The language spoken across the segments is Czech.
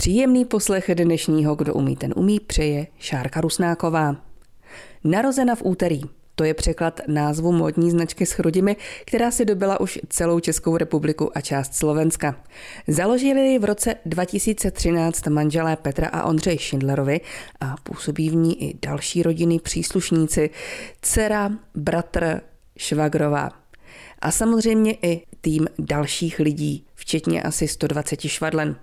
Příjemný poslech dnešního Kdo umí, ten umí, přeje Šárka Rusnáková. Narozena v úterý. To je překlad názvu módní značky z Chrudimi, která si dobyla už celou Českou republiku a část Slovenska. Založili ji v roce 2013 manželé Petra a Ondřej Šindlerovi a působí v ní i další rodinní příslušníci, dcera, bratr, švagrová. A samozřejmě i tým dalších lidí, včetně asi 120 švadlen.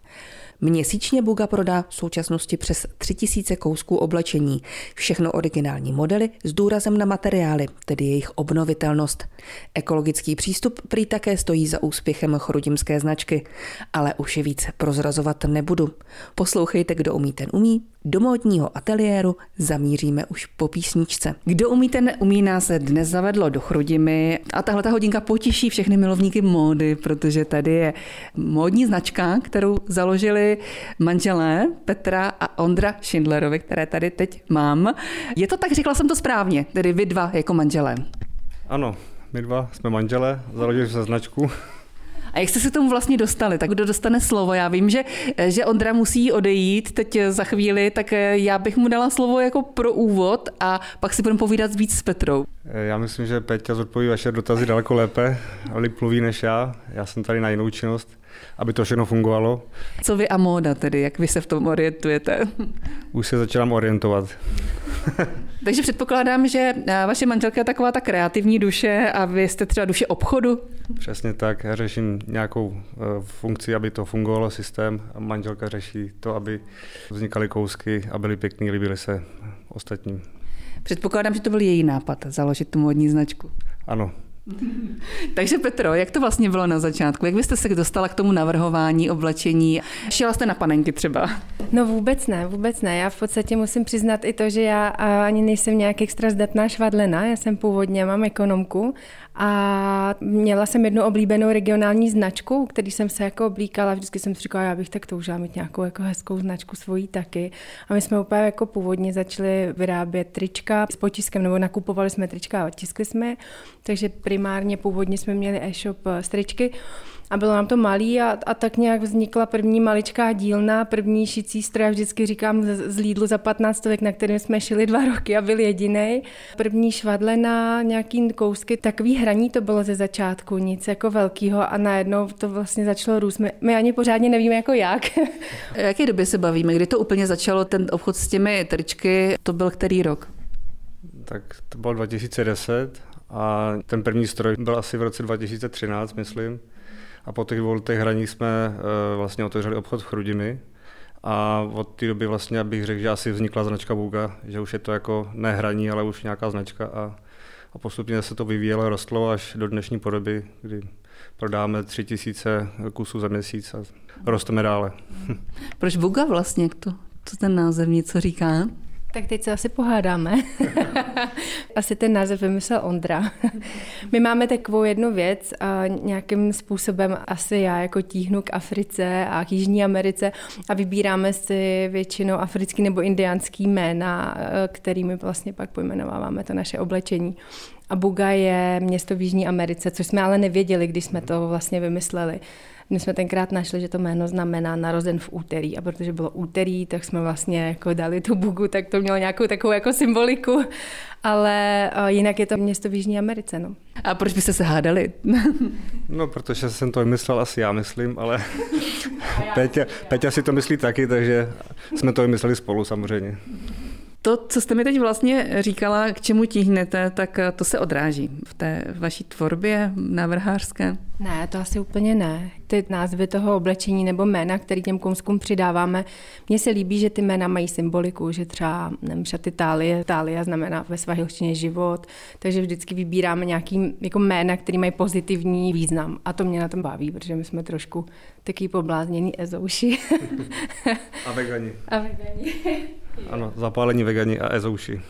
Měsíčně Buga prodá v současnosti přes 3000 kousků oblečení. Všechno originální modely s důrazem na materiály, tedy jejich obnovitelnost. Ekologický přístup prý také stojí za úspěchem chrudimské značky. Ale už je víc prozrazovat nebudu. Poslouchejte, Kdo umí, ten umí. Do módního ateliéru zamíříme už po písničce. Kdo umí, ten umí nás dnes zavedlo do Chrudimi. A tahleta hodinka potěší všechny milovníky módy, protože tady je módní značka, kterou založili manželé Petra a Ondra Šindlerovi, které tady teď mám. Je to tak, řekla jsem to správně, tedy vy dva jako manželé. Ano, my dva jsme manželé, založili jsme značku. A jak jste se tomu vlastně dostali? Tak kdo dostane slovo? Já vím, že Ondra musí odejít teď za chvíli, tak já bych mu dala slovo jako pro úvod a pak si budeme povídat víc s Petrou. Já myslím, že Peťa zodpoví vaše dotazy daleko lépe, ale pluví než já. Já jsem tady na jinou činnost, aby to všechno fungovalo. Co vy a móda tedy? Jak vy se v tom orientujete? Už se začínám orientovat. Takže předpokládám, že vaše manželka je taková ta kreativní duše a vy jste třeba duše obchodu? Přesně tak. Já řeším nějakou funkci, aby to fungovalo systém. A manželka řeší to, aby vznikaly kousky a byly pěkný, líbily se ostatním. Předpokládám, že to byl její nápad založit tu módní značku. Ano. Takže Petro, jak to vlastně bylo na začátku? Jak byste se dostala k tomu navrhování, oblečení? Šila jste na panenky třeba? No vůbec ne. Já v podstatě musím přiznat i to, že já ani nejsem nějak extra zdatná švadlena. Já jsem původně, mám ekonomku a měla jsem jednu oblíbenou regionální značku, který jsem se jako oblíkala. Vždycky jsem si říkala, já bych tak toužila mít nějakou jako hezkou značku svojí taky. A my jsme úplně jako původně začali vyrábět trička s potiskem, nebo nakupovali jsme trička a otiskli jsme, takže primárně původně jsme měli e-shop s tričky a bylo nám to malý a tak nějak vznikla první maličká dílna, první šicí stroj, vždycky říkám z Lidlu za 15 stovek, na kterém jsme šili 2 roky a byl jedinej. První švadlena, nějaký kousky, takový hraní to bylo ze začátku, nic jako velkýho a najednou to vlastně začalo růst. My ani pořádně nevíme jako jak. O jaké době se bavíme? Kdy to úplně začalo ten obchod s těmi tričky? To byl který rok? Tak to bylo 2010. A ten první stroj byl asi v roce 2013, myslím. A po těch 2 letech hraní jsme vlastně otevřeli obchod v Chrudimi. A od té doby vlastně, abych řekl, že asi vznikla značka Buga, že už je to jako ne hraní, ale už nějaká značka. A postupně se to vyvíjelo, rostlo až do dnešní podoby, kdy prodáme 3000 kusů za měsíc a rosteme dále. Proč Buga vlastně? Jak to ten název něco říká? Tak teď se asi pohádáme. Asi ten název vymyslel Ondra. My máme takovou jednu věc a nějakým způsobem asi já jako tíhnu k Africe a k Jižní Americe a vybíráme si většinou africký nebo indiánský jména, kterými vlastně pak pojmenováváme to naše oblečení. A Buga je město v Jižní Americe, což jsme ale nevěděli, když jsme to vlastně vymysleli. My jsme tenkrát našli, že to jméno znamená narozen v úterý a protože bylo úterý, tak jsme vlastně jako dali tu Bugu, tak to mělo nějakou takovou jako symboliku, ale jinak je to město v Jižní Americe. No. A proč byste se hádali? No, protože jsem to vymyslel, asi já myslím, ale Peťa si to myslí taky, takže jsme to vymysleli spolu samozřejmě. To, co jste mi teď vlastně říkala, k čemu tíhnete, tak to se odráží v té vaší tvorbě návrhářské? Ne, to asi úplně ne. Ty názvy toho oblečení nebo jména, který těm kouskům přidáváme, mně se líbí, že ty jména mají symboliku, že třeba šaty Thalia. Thalia znamená ve svahilštině život, takže vždycky vybíráme nějaký jako jména, který mají pozitivní význam. A to mě na tom baví, protože my jsme trošku taky pobláznění ezouši. A vegani. Ano, zapálení vegani a ezouši,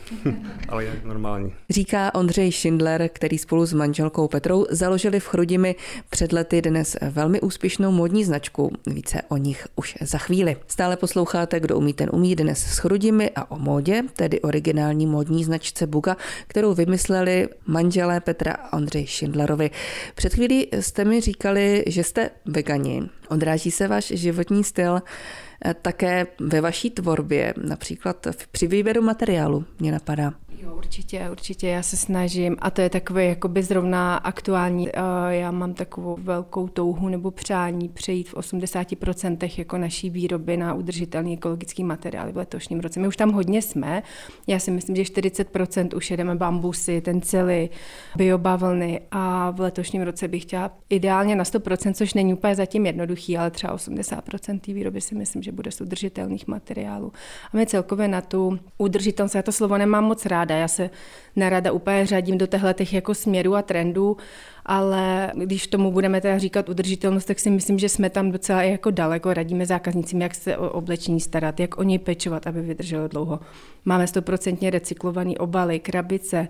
ale je normální. Říká Ondřej Šindler, který spolu s manželkou Petrou založili v Chrudimi před lety dnes velmi úspěšnou módní značku. Více o nich už za chvíli. Stále posloucháte Kdo umí, ten umí, dnes s Chrudimi a o módě, tedy originální módní značce Buga, kterou vymysleli manželé Petra a Ondřej Šindlerovi. Před chvílí jste mi říkali, že jste vegani. Odráží se váš životní styl také ve vaší tvorbě, například při výběru materiálu, mě napadá. Jo, určitě, já se snažím a to je takové jakoby zrovna aktuální. Já mám takovou velkou touhu nebo přání přejít v 80% jako naší výroby na udržitelný ekologický materiál v letošním roce. My už tam hodně jsme, já si myslím, že 40% už jedeme bambusy, tencely, biobavlny a v letošním roce bych chtěla ideálně na 100%, což není úplně zatím jednoduchý, ale třeba 80% té výroby si myslím, že bude z udržitelných materiálů. A my celkově na tu udržitelnost, já to slovo nemám moc ráda, já se nerada úplně řadím do těchto jako směrů a trendů, ale když tomu budeme teda říkat udržitelnost, tak si myslím, že jsme tam docela jako daleko. Radíme zákaznicím, jak se o oblečení starat, jak o něj pečovat, aby vydrželo dlouho. Máme 100% recyklovaný obaly, krabice,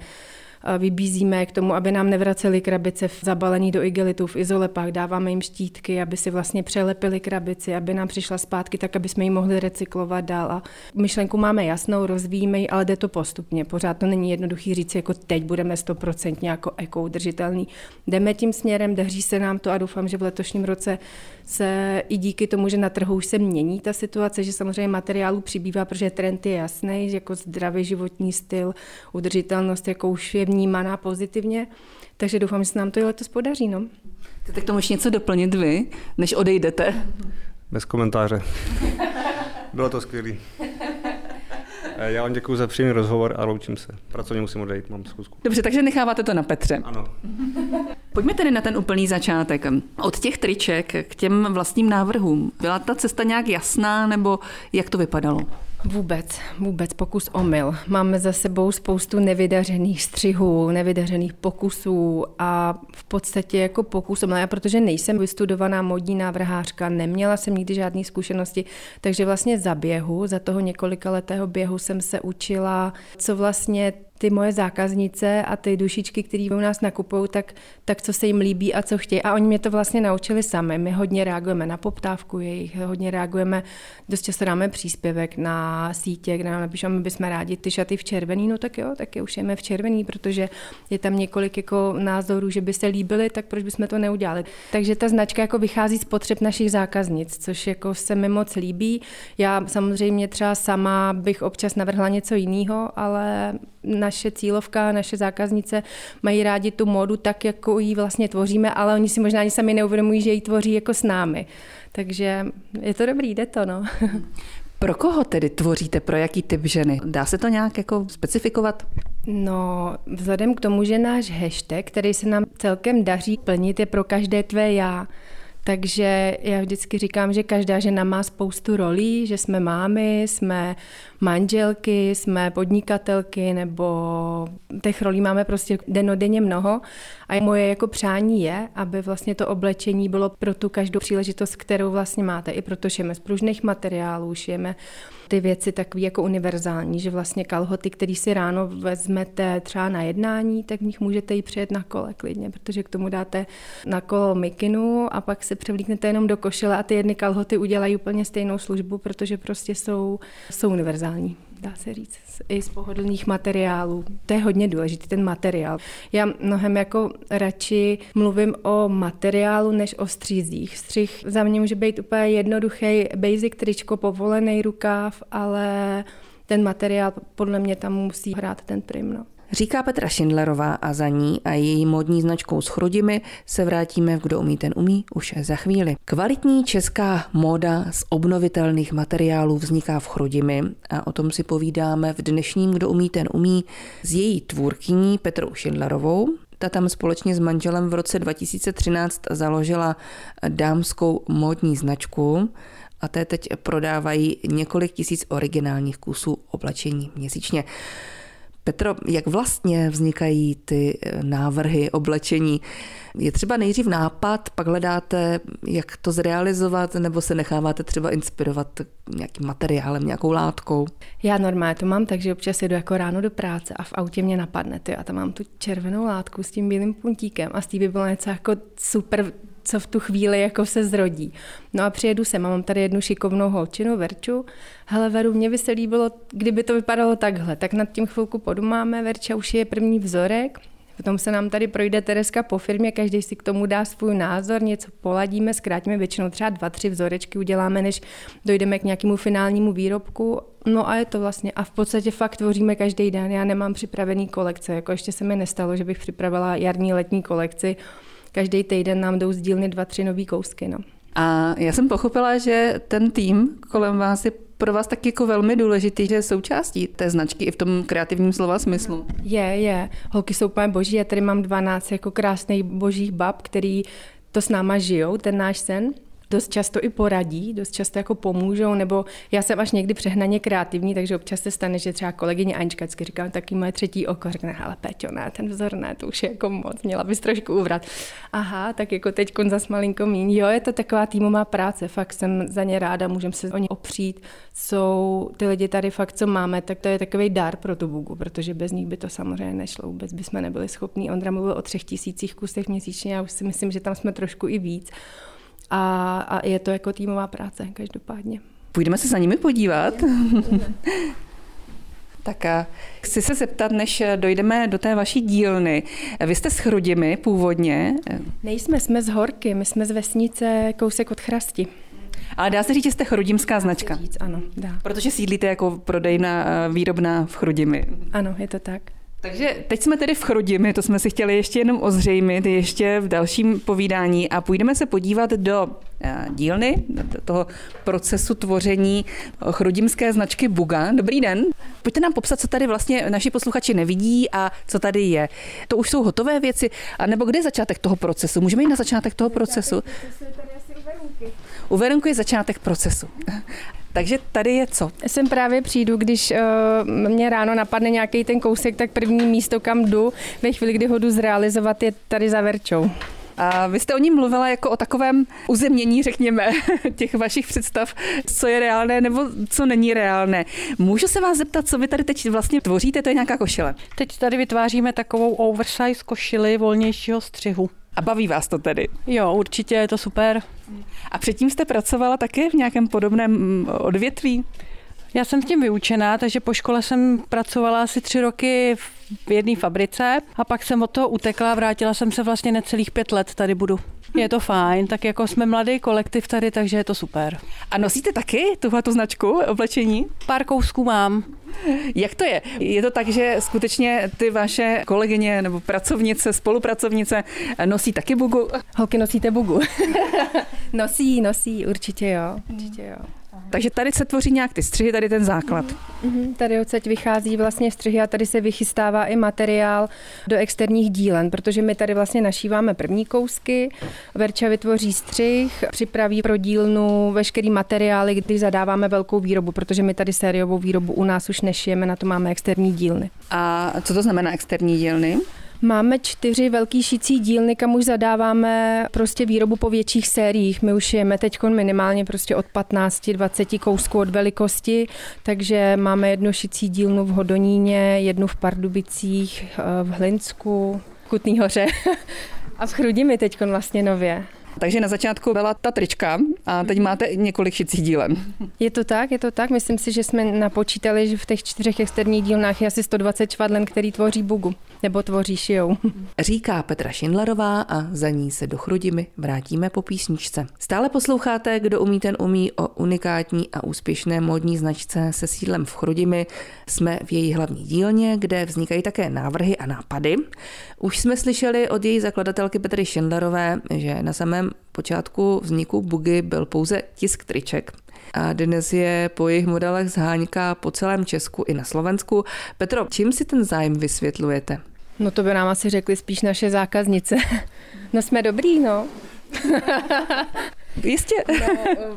vybízíme k tomu, aby nám nevracely krabice zabalený do igelitu v izolepách, dáváme jim štítky, aby si vlastně přelepili krabici, aby nám přišla zpátky, tak aby jsme ji mohli recyklovat dál. A myšlenku máme jasnou, rozvíjíme ji, ale jde to postupně. Pořád to není jednoduchý říct, jako teď budeme 100% jako ekoudržitelný. Jdeme tím směrem, daří se nám to a doufám, že v letošním roce se i díky tomu, že na trhu už se mění ta situace, že samozřejmě materiálu přibývá, protože trend je jasný, že jako zdravý životní styl, udržitelnost jako už je vnímaná pozitivně, takže doufám, že se nám to i letos podaří. No. Tak tomu ještě něco doplnit vy, než odejdete? Bez komentáře. Bylo to skvělý. Já vám děkuji za příjemný rozhovor a loučím se. Pracovně musím odejít, mám schůzku. Dobře, takže necháváte to na Petře. Ano. Pojďme tedy na ten úplný začátek. Od těch triček k těm vlastním návrhům. Byla ta cesta nějak jasná, nebo jak to vypadalo? Vůbec pokus omyl. Máme za sebou spoustu nevydařených střihů, nevydařených pokusů a v podstatě jako pokus omyl. Já protože nejsem vystudovaná modní návrhářka, neměla jsem nikdy žádné zkušenosti, takže vlastně za toho několikaletého běhu jsem se učila, co vlastně ty moje zákaznice a ty dušičky, které u nás nakupují, tak co se jim líbí a co chtějí. A oni mě to vlastně naučili sami. My hodně reagujeme na poptávku jejich, hodně reagujeme, dost často dáme příspěvek na sítě, kde nám napíšeme, my bychom rádi ty šaty v červený, no tak jo, tak je už jeme v červený, protože je tam několik jako názorů, že by se líbily, tak proč bychom to neudělali. Takže ta značka jako vychází z potřeb našich zákaznic, což jako se mi moc líbí. Já samozřejmě třeba sama bych občas navrhla něco jiného, ale naše cílovka, naše zákaznice mají rádi tu módu tak, jako ji vlastně tvoříme, ale oni si možná ani sami neuvědomují, že ji tvoří jako s námi. Takže je to dobrý, jde to, no. Pro koho tedy tvoříte, pro jaký typ ženy? Dá se to nějak jako specifikovat? No, vzhledem k tomu, že náš hashtag, který se nám celkem daří plnit, je pro každé tvé já. Takže já vždycky říkám, že každá žena má spoustu rolí, že jsme mámy, jsme manželky, jsme podnikatelky nebo těch rolí máme prostě dennodenně mnoho. A moje jako přání je, aby vlastně to oblečení bylo pro tu každou příležitost, kterou vlastně máte. I proto šijeme z pružných materiálů, šijeme ty věci takový jako univerzální, že vlastně kalhoty, které si ráno vezmete třeba na jednání, tak v nich můžete ji přijet na kole klidně, protože k tomu dáte na kolo mikinu a pak se převlíknete jenom do košile a ty jedny kalhoty udělají úplně stejnou službu, protože prostě jsou univerzální. Dá se říct, i z pohodlných materiálů. To je hodně důležitý, ten materiál. Já mnohem jako radši mluvím o materiálu, než o střízích. Střih za mě může být úplně jednoduchý, basic tričko, povolený rukáv, ale ten materiál podle mě tam musí hrát ten prim, no. Říká Petra Šindlerová a za ní a její modní značkou s Chrudimi se vrátíme v Kdo umí, ten umí už za chvíli. Kvalitní česká móda z obnovitelných materiálů vzniká v Chrudimi a o tom si povídáme v dnešním Kdo umí, ten umí s její tvůrkyní Petrou Šindlerovou. Ta tam společně s manželem v roce 2013 založila dámskou módní značku a té teď prodávají několik tisíc originálních kusů oblečení měsíčně. Petro, jak vlastně vznikají ty návrhy oblečení? Je třeba nejdřív nápad, pak hledáte, jak to zrealizovat, nebo se necháváte třeba inspirovat nějakým materiálem, nějakou látkou? Já normálně to mám, takže občas jdu jako ráno do práce a v autě mě napadne, a tam mám tu červenou látku s tím bílým puntíkem a z té by bylo něco jako super, co v tu chvíli jako se zrodí. No a přijedu sem a mám tady jednu šikovnou holčinu, Verču. Hele Veru, mně by se líbilo, kdyby to vypadalo takhle. Tak nad tím chvilku podumáme, Verča už je první vzorek. Potom se nám tady projde Tereska po firmě, každý si k tomu dá svůj názor, něco poladíme, zkrátíme, většinou třeba 2-3 vzorečky uděláme, než dojdeme k nějakému finálnímu výrobku. No a je to vlastně, a v podstatě fakt tvoříme každý den. Já nemám připravený kolekce, jako ještě se mi nestalo, že bych připravila jarní, letní kolekci. Každý týden nám jdou z dílny 2-3 nový kousky, no. A já jsem pochopila, že ten tým kolem vás je pro vás taky jako velmi důležitý, že je součástí té značky i v tom kreativním slova smyslu. Je. Holky jsou úplně boží. Já tady mám 12 jako krásných božích bab, který to s náma žijou, ten náš sen. Dost často i poradí, dost často jako pomůžou, nebo já jsem až někdy přehnaně kreativní, takže občas se stane, že třeba kolegyně Anička říká, taky moje třetí oko, řekne, ale Péťo, ne, ten vzor ne, to už je jako moc, měla bys trošku uvrat. Aha, tak jako teď zas malinko míň. Jo, je to taková týmová práce, fakt jsem za ně ráda, můžeme se o ně opřít, jsou ty lidi tady fakt, co máme, tak to je takový dar pro tu Bugu, protože bez nich by to samozřejmě nešlo, vůbec bychom nebyli schopní. Ondra mluvil o 3000 kusech měsíčně, já už si myslím, že tam jsme trošku i víc. A je to jako týmová práce, každopádně. Půjdeme se za nimi podívat. Tak a chci se zeptat, než dojdeme do té vaší dílny. Vy jste z Chrudimi původně? Nejsme, jsme z Horky, my jsme z vesnice kousek od Chrasti. Ale dá se říct, že jste chrudimská značka? Dá se říct, ano, dá. Protože sídlíte jako prodejna, výrobna v Chrudimi. Ano, je to tak. Takže teď jsme tedy v Chrudimi, to jsme si chtěli ještě jenom ozřejmit, ještě v dalším povídání a půjdeme se podívat do dílny, do toho procesu tvoření chrudimské značky Buga. Dobrý den. Pojďte nám popsat, co tady vlastně naši posluchači nevidí a co tady je. To už jsou hotové věci, anebo kde je začátek toho procesu? Můžeme jít na začátek toho procesu? U Verunky je začátek procesu. Takže tady je co? Sem právě přijdu, když mě ráno napadne nějaký ten kousek, tak první místo, kam jdu, ve chvíli, kdy ho jdu zrealizovat, je tady za Verčou. A vy jste o ní mluvila jako o takovém uzemnění, řekněme, těch vašich představ, co je reálné nebo co není reálné. Můžu se vás zeptat, co vy tady teď vlastně tvoříte? To je nějaká košile. Teď tady vytváříme takovou oversize košili volnějšího střihu. A baví vás to tedy? Jo, určitě, je to super. A předtím jste pracovala taky v nějakém podobném odvětví? Já jsem s tím vyučená, takže po škole jsem pracovala asi 3 roky v jedné fabrice a pak jsem od toho utekla, vrátila jsem se vlastně necelých 5 let, tady budu. Je to fajn, tak jako jsme mladý kolektiv tady, takže je to super. A nosíte taky tuhletu značku oblečení? Pár kousků mám. Jak to je? Je to tak, že skutečně ty vaše kolegyně nebo pracovnice, spolupracovnice nosí taky Bugu? Holky, nosíte Bugu? Nosí, určitě jo. Takže tady se tvoří nějak ty střihy, tady ten základ. Tady odsaď vychází vlastně střihy a tady se vychystává i materiál do externích dílen, protože my tady vlastně našíváme první kousky, Verča vytvoří střih, připraví pro dílnu veškerý materiály, když zadáváme velkou výrobu, protože my tady sériovou výrobu u nás už nešijeme, na to máme externí dílny. A co to znamená externí dílny? Máme 4 velký šicí dílny, kam už zadáváme prostě výrobu po větších sériích. My už šijeme teď minimálně prostě od 15-20 kousků od velikosti, takže máme 1 šicí dílnu v Hodoníně, 1 v Pardubicích, v Hlinsku, v Kutný Hoře a v Chrudimi teď vlastně nově. Takže na začátku byla ta trička a teď máte několik šicích dílen. Je to tak. Myslím si, že jsme napočítali, že v těch 4 externích dílnách je asi 120 švadlen, který tvoří Bugu, nebo tvoří šijou. Říká Petra Šindlerová a za ní se do Chrudimi vrátíme po písničce. Stále posloucháte Kdo umí, ten umí o unikátní a úspěšné módní značce se sídlem v Chrudimi. Jsme v její hlavní dílně, kde vznikají také návrhy a nápady. Už jsme slyšeli od její zakladatelky Petry Šindlerové, že na samém počátku vzniku Bugy byl pouze tisk triček a dnes je po jejich modelech zháňka po celém Česku i na Slovensku. Petro, čím si ten zájem vysvětlujete? No to by nám asi řekli spíš naše zákaznice. No jsme dobrý, no. Jistě. No,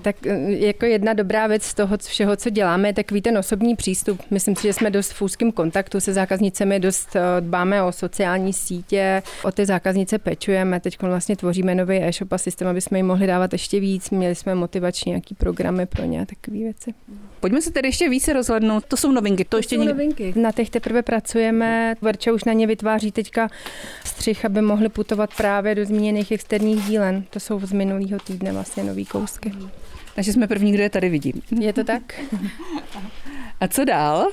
tak jako jedna dobrá věc z toho všeho, co děláme, je takový ten osobní přístup. Myslím si, že jsme dost v úzkém kontaktu se zákaznicemi, dost dbáme o sociální sítě, o ty zákaznice pečujeme. Teď vlastně tvoříme nový e-shop a systém, aby jsme jim mohli dávat ještě víc. Měli jsme motivační nějaký programy pro ně a takové věci. Pojďme se tedy ještě více rozhlednout. To jsou novinky. To jsou novinky. Na těch teprve pracujeme. Verča už na ně vytváří teďka střih, aby mohli putovat právě do zmíněných externích dílen. To jsou z minulého týdne vlastně nový kousky. Takže jsme první, kdo je tady vidí. Je to tak? A co dál?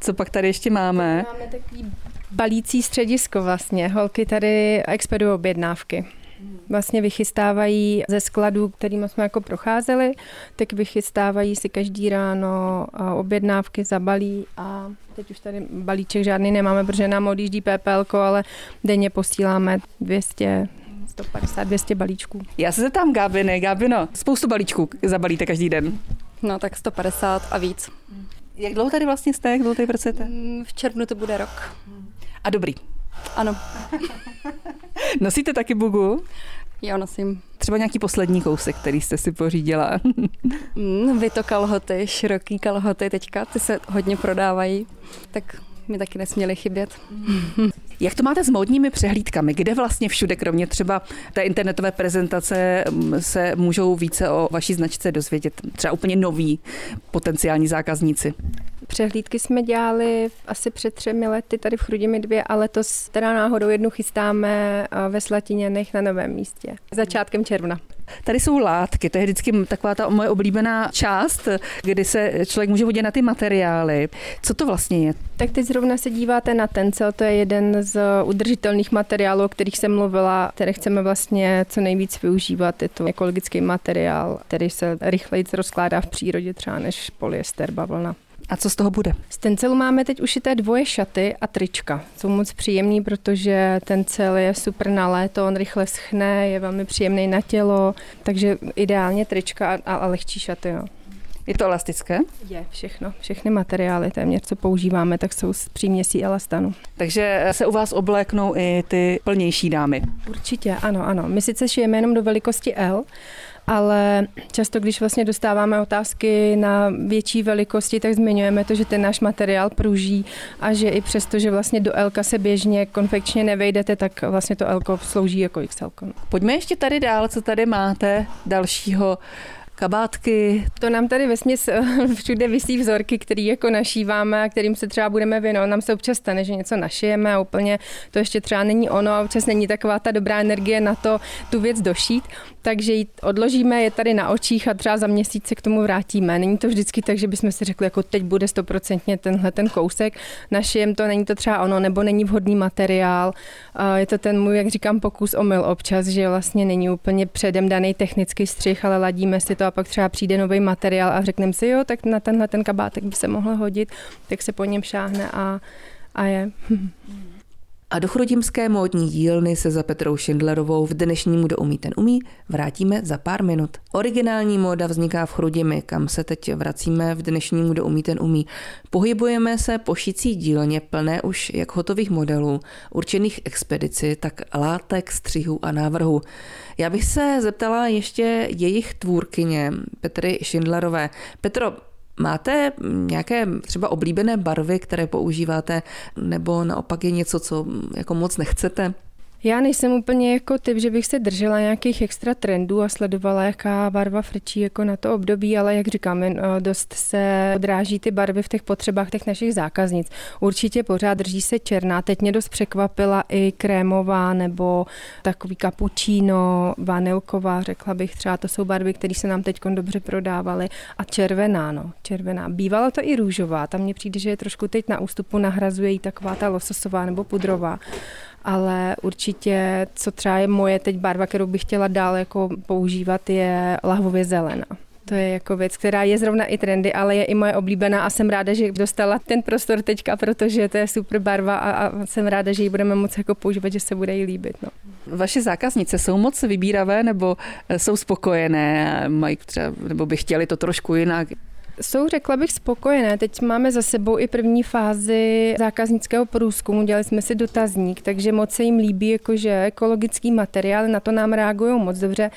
Co pak tady ještě máme? Máme takový balící středisko vlastně. Holky tady expedují objednávky. Vlastně vychystávají ze skladů, kterými jsme jako procházeli, tak vychystávají si každý ráno objednávky, zabalí a teď už tady balíček žádný nemáme, protože nám odjíždí PPLko, ale denně posíláme 200, 150, 200 balíčků. Já se zeptám Gábiny. Gábino, spoustu balíčků zabalíte každý den? No tak 150 a víc. Jak dlouho tady vlastně jste? Jak dlouho tady pracujete? V červnu to bude rok. A dobrý. Ano. Nosíte taky bugu? Jo, nosím. Třeba nějaký poslední kousek, který jste si pořídila. Vito kalhoty, široký kalhoty teďka, ty se hodně prodávají, tak mi taky nesměly chybět. Jak to máte s módními přehlídkami? Kde vlastně všude, kromě třeba té internetové prezentace, se můžou více o vaší značce dozvědět? Třeba úplně noví potenciální zákazníci. Přehlídky jsme dělali asi před 3 lety tady v Chrudimi 2 a letos teda náhodou jednu chystáme ve Slatiněnech na novém místě. Začátkem června. Tady jsou látky, to je vždycky taková ta moje oblíbená část, kdy se člověk může podívat na ty materiály. Co to vlastně je? Tak teď zrovna se díváte na tencel, to je jeden z udržitelných materiálů, o kterých jsem mluvila, které chceme vlastně co nejvíc využívat. Je to ekologický materiál, který se rychleji rozkládá v přírodě třeba než polyester, bavlna. A co z toho bude? Z tencelu máme teď ušité dvoje šaty a trička. Jsou moc příjemný, protože tencel je super na léto, on rychle schne, je velmi příjemný na tělo, takže ideálně trička a lehčí šaty. Jo. Je to elastické? Je, všechno. Všechny materiály téměř, co používáme, tak jsou z příměsí elastanu. Takže se u vás obléknou i ty plnější dámy? Určitě, ano, ano. My sice šijeme jenom do velikosti L, ale často, když vlastně dostáváme otázky na větší velikosti, tak zmiňujeme to, že ten náš materiál pruží a že i přesto, že vlastně do L-ka se běžně konfekčně nevejdete, tak vlastně to L-ko slouží jako XL-ko. Pojďme ještě tady dál, co tady máte dalšího. Kabátky. To nám tady vesměs všude visí vzorky, které jako našíváme a kterým se třeba budeme věnovat. Nám se občas stane, že něco našijeme a úplně to ještě třeba není ono a občas není taková ta dobrá energie na to tu věc došít, takže ji odložíme, je tady na očích a třeba za měsíc se k tomu vrátíme. Není to vždycky tak, že bychom si řekli, jako teď bude 100% tenhle ten kousek, našijem to, není to třeba ono, nebo není vhodný materiál. Je to ten můj, jak říkám, pokus omyl občas, že vlastně není úplně předem daný technický střih, ale ladíme si to a pak třeba přijde nový materiál a řekneme si, jo, tak na tenhle ten kabátek by se mohl hodit, tak se po něm šáhne a je. A do chrudimské módní dílny se za Petrou Šindlerovou v dnešnímu Kdo umí, ten umí vrátíme za pár minut. Originální móda vzniká v Chrudimi, kam se teď vracíme v dnešnímu Kdo umí, ten umí. Pohybujeme se po šicí dílně plné už jak hotových modelů, určených expedici, tak látek, střihů a návrhů. Já bych se zeptala ještě jejich tvůrkyně Petry Šindlerové. Petro, máte nějaké třeba oblíbené barvy, které používáte, nebo naopak je něco, co jako moc nechcete? Já nejsem úplně jako typ, že bych se držela nějakých extra trendů a sledovala, jaká barva frčí jako na to období, ale jak říkám, dost se odráží ty barvy v těch potřebách těch našich zákaznic. Určitě pořád drží se černá, teď mě dost překvapila i krémová nebo takový kapučíno, vanilková, řekla bych třeba, to jsou barvy, které se nám teď dobře prodávaly a červená, no, červená. Bývala to i růžová, tam mně přijde, že je trošku teď na ústupu, nahrazuje jí taková ta lososová nebo pudrová. Ale určitě, co třeba je moje teď barva, kterou bych chtěla dál jako používat, je lahvově zelená. To je jako věc, která je zrovna i trendy, ale je i moje oblíbená a jsem ráda, že dostala ten prostor teďka, protože to je super barva a jsem ráda, že ji budeme moc jako používat, že se bude jí líbit. No. Vaše zákaznice jsou moc vybíravé nebo jsou spokojené, mají třeba, nebo by chtěli to trošku jinak? Jsou, řekla bych, spokojené. Teď máme za sebou i první fázi zákaznického průzkumu. Dělali jsme si dotazník, takže moc se jim líbí jakože ekologický materiál, na to nám reagují moc dobře.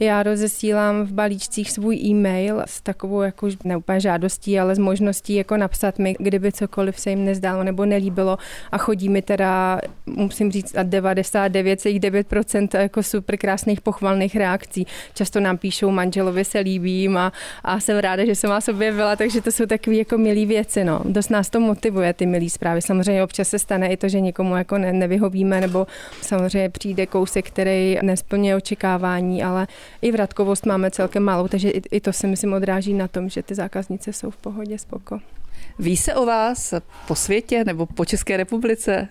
Já rozesílám v balíčcích svůj e-mail s takovou jako ne úplně žádostí, ale s možností jako napsat mi, kdyby cokoliv se jim nezdálo nebo nelíbilo a chodí mi teda, musím říct, 99,9% jako super krásných pochvalných reakcí. Často nám píšou manželovi se líbím a jsem ráda, že jsem vás objevila, takže to jsou takové jako milé věci, no. Dost nás to motivuje, ty milé zprávy. Samozřejmě občas se stane i to, že někomu jako nevyhovíme, nebo samozřejmě přijde kousek, který nesplňuje očekávání, ale i vratkovost máme celkem malou, takže i to si myslím odráží na tom, že ty zákaznice jsou v pohodě, spoko. Ví se o vás po světě nebo po České republice?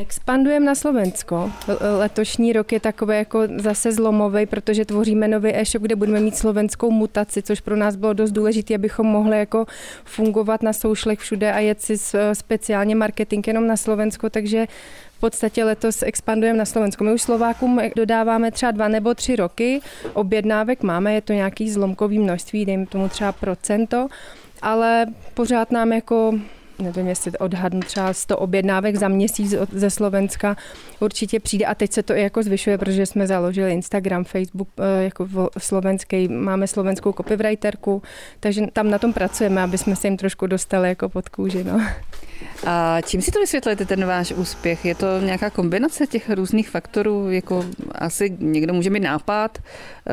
Expandujeme na Slovensko. Letošní rok je takový jako zase zlomový, protože tvoříme nový e-shop, kde budeme mít slovenskou mutaci, což pro nás bylo dost důležité, abychom mohli jako fungovat na soušlech všude a jet si speciálně marketing jenom na Slovensko, takže v podstatě letos expandujeme na Slovensko. My už Slovákům dodáváme třeba 2 nebo 3 roky, objednávek máme, je to nějaký zlomkový množství, dejme tomu třeba %, ale pořád nám jako nevím, jestli odhadnu třeba 100 objednávek za měsíc ze Slovenska určitě přijde a teď se to i jako zvyšuje, protože jsme založili Instagram, Facebook, jako slovenský, máme slovenskou copywriterku, takže tam na tom pracujeme, aby jsme se jim trošku dostali jako pod kůži. No. A čím si to vysvětlíte, ten váš úspěch? Je to nějaká kombinace těch různých faktorů? Jako asi někdo může mít nápad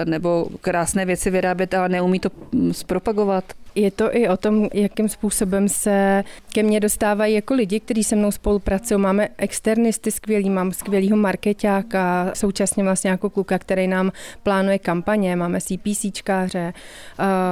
nebo krásné věci vyrábět, ale neumí to zpropagovat? Je to i o tom, jakým způsobem se ke mně dostávají jako lidi, kteří se mnou spolupracují. Máme externisty skvělý, mám skvělýho markeťáka, současně vlastně jako kluka, který nám plánuje kampaně, máme CPCčkáře,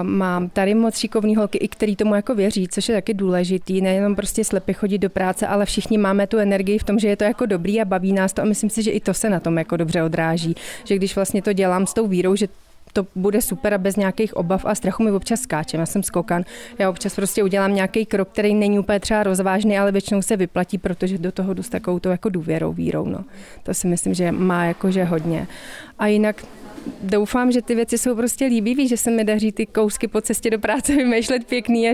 mám tady moc šikovný holky, i který tomu jako věří, což je taky důležitý, nejenom prostě slepě chodit do práce, ale všichni máme tu energii v tom, že je to jako dobrý a baví nás to a myslím si, že i to se na tom jako dobře odráží, že když vlastně to dělám s tou vírou, že to bude super a bez nějakých obav a strachu. My občas skáčem, já jsem skokan. Já občas prostě udělám nějaký krok, který není úplně třeba rozvážný, ale většinou se vyplatí, protože do toho jdu s takovou jako důvěrou, vírou. No. To si myslím, že má jakože hodně. A jinak doufám, že ty věci jsou prostě líbivý, že se mi daří ty kousky po cestě do práce vymýšlet pěkný a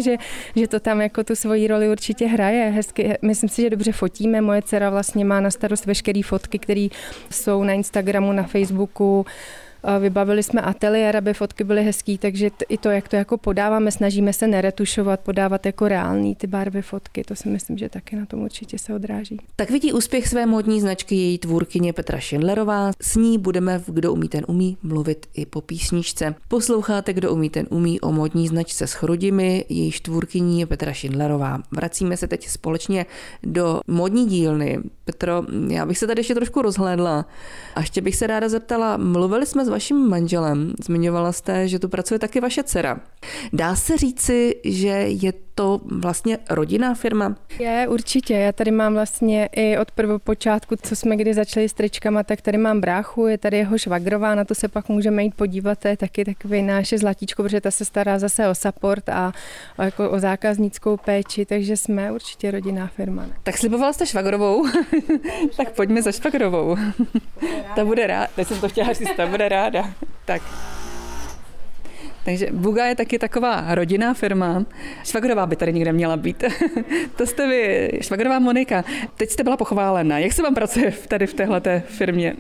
že to tam jako tu svoji roli určitě hraje. Hezky, myslím si, že dobře fotíme. Moje dcera vlastně má na starost veškeré fotky, které jsou na Instagramu, na Facebooku. Vybavili jsme ateliér, aby fotky byly hezký, takže i to, jak to jako podáváme, snažíme se neretušovat, podávat jako reální ty barvy fotky, to si myslím, že taky na tom určitě se odráží. Tak vidí úspěch své módní značky její tvůrkyně Petra Schindlerová. S ní budeme v Kdo umí, ten umí mluvit i po písničce. Posloucháte Kdo umí, ten umí o módní značce s Chrudimi, jejíž tvůrkyní je Petra Schindlerová. Vracíme se teď společně do módní dílny. Petro, já bych se tady ještě trošku rozhlédla a ještě bych se ráda zeptala, mluvili jsme vaším manželem. Zmiňovala jste, že tu pracuje taky vaše dcera. Dá se říci, že je to vlastně rodinná firma? Je, určitě. Já tady mám vlastně i od prvopočátku, co jsme kdy začali s tričkama, tak tady mám bráchu, je tady jeho švagrová, na to se pak můžeme jít podívat, to je taky takový náše zlatíčko, protože ta se stará zase o support a jako o zákaznickou péči, takže jsme určitě rodinná firma. Ne? Tak slibovala jste švagrovou, tak pojďme za švagrovou. Ta bude ráda. Teď jsem to chtěla říct, ta bude ráda. Tak. Takže Buga je taky taková rodinná firma. Švagrová by tady nikde měla být. To jste vy, švagrová Monika. Teď jste byla pochválena. Jak se vám pracuje tady v téhleté firmě?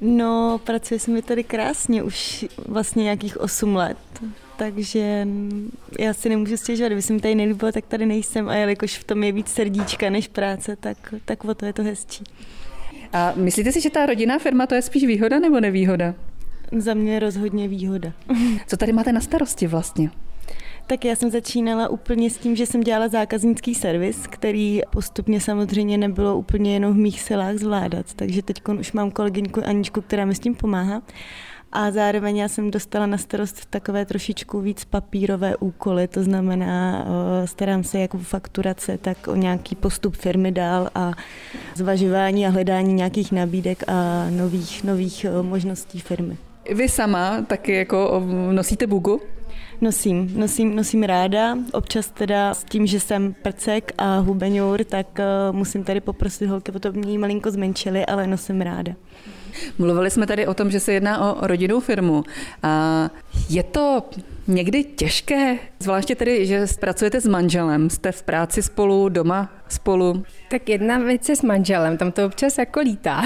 No, pracuje se mi tady krásně už vlastně nějakých 8 let. Takže já si nemůžu stěžovat, kdyby se mi tady nelíbilo, tak tady nejsem. A jelikož v tom je víc srdíčka než práce, tak o to je to hezčí. A myslíte si, že ta rodinná firma to je spíš výhoda nebo nevýhoda? Za mě rozhodně výhoda. Co tady máte na starosti vlastně? Tak já jsem začínala úplně s tím, že jsem dělala zákaznický servis, který postupně samozřejmě nebylo úplně jenom v mých silách zvládat. Takže teď už mám kolegyňku Aničku, která mi s tím pomáhá. A zároveň já jsem dostala na starost takové trošičku víc papírové úkoly, to znamená, starám se jak o fakturace, tak o nějaký postup firmy dál a zvažování a hledání nějakých nabídek a nových možností firmy. Vy sama taky jako nosíte Bugu? Nosím ráda, občas teda s tím, že jsem prcek a hubeňour, tak musím tady poprosit holky, potom mě ji malinko zmenšili, ale nosím ráda. Mluvili jsme tady o tom, že se jedná o rodinnou firmu. A je to někdy těžké, zvláště tedy, že pracujete s manželem, jste v práci spolu, doma spolu? Tak jedna věc je s manželem, tam to občas jako lítá.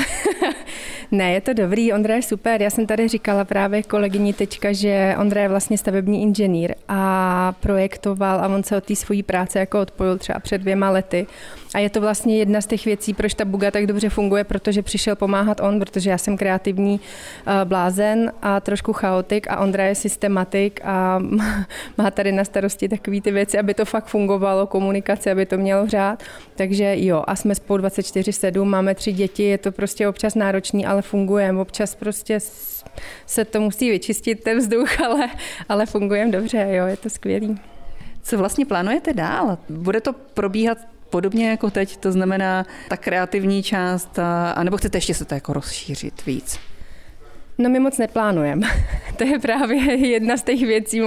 Ne, je to dobrý, Ondra je super. Já jsem tady říkala právě kolegyni teďka, že Ondra je vlastně stavební inženýr a projektoval a on se od té svojí práce jako odpojil třeba před 2 lety. A je to vlastně jedna z těch věcí, proč ta Buga tak dobře funguje, protože přišel pomáhat on, protože já jsem kreativní blázen a trošku chaotik a Ondra je systematik a má tady na starosti takové ty věci, aby to fakt fungovalo, komunikace, aby to mělo řád. Takže jo, a jsme spolu 24/7, máme 3 děti, je to prostě občas náročný, ale fungujeme. Občas prostě se to musí vyčistit ten vzduch, ale fungujeme dobře, jo, je to skvělý. Co vlastně plánujete dál? Bude to probíhat Podobně jako teď, to znamená ta kreativní část, anebo chcete ještě se to jako rozšířit víc? No my moc neplánujeme. To je právě jedna z těch věcí,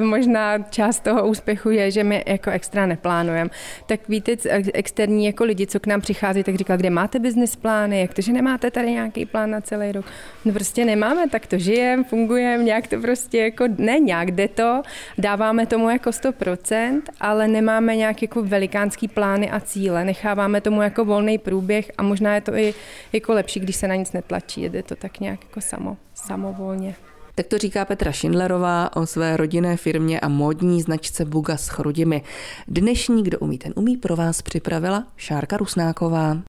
možná část toho úspěchu je, že my jako extra neplánujeme. Tak víte, externí jako lidi, co k nám přichází, tak říkají, kde máte business plány, jak to, že nemáte tady nějaký plán na celý rok? No prostě nemáme, tak to žijeme, fungujeme, nějak to prostě jako, ne nějak, jde to, dáváme tomu jako 100%, ale nemáme nějak jako velikánský plány a cíle, necháváme tomu jako volný průběh a možná je to i jako lepší, když se na nic netlačí, jde to tak nějak jako samovolně. Tak to říká Petra Šindlerová o své rodinné firmě a módní značce Buga s Chrudimi. Dnešní Kdo umí, ten umí pro vás připravila Šárka Rusnáková.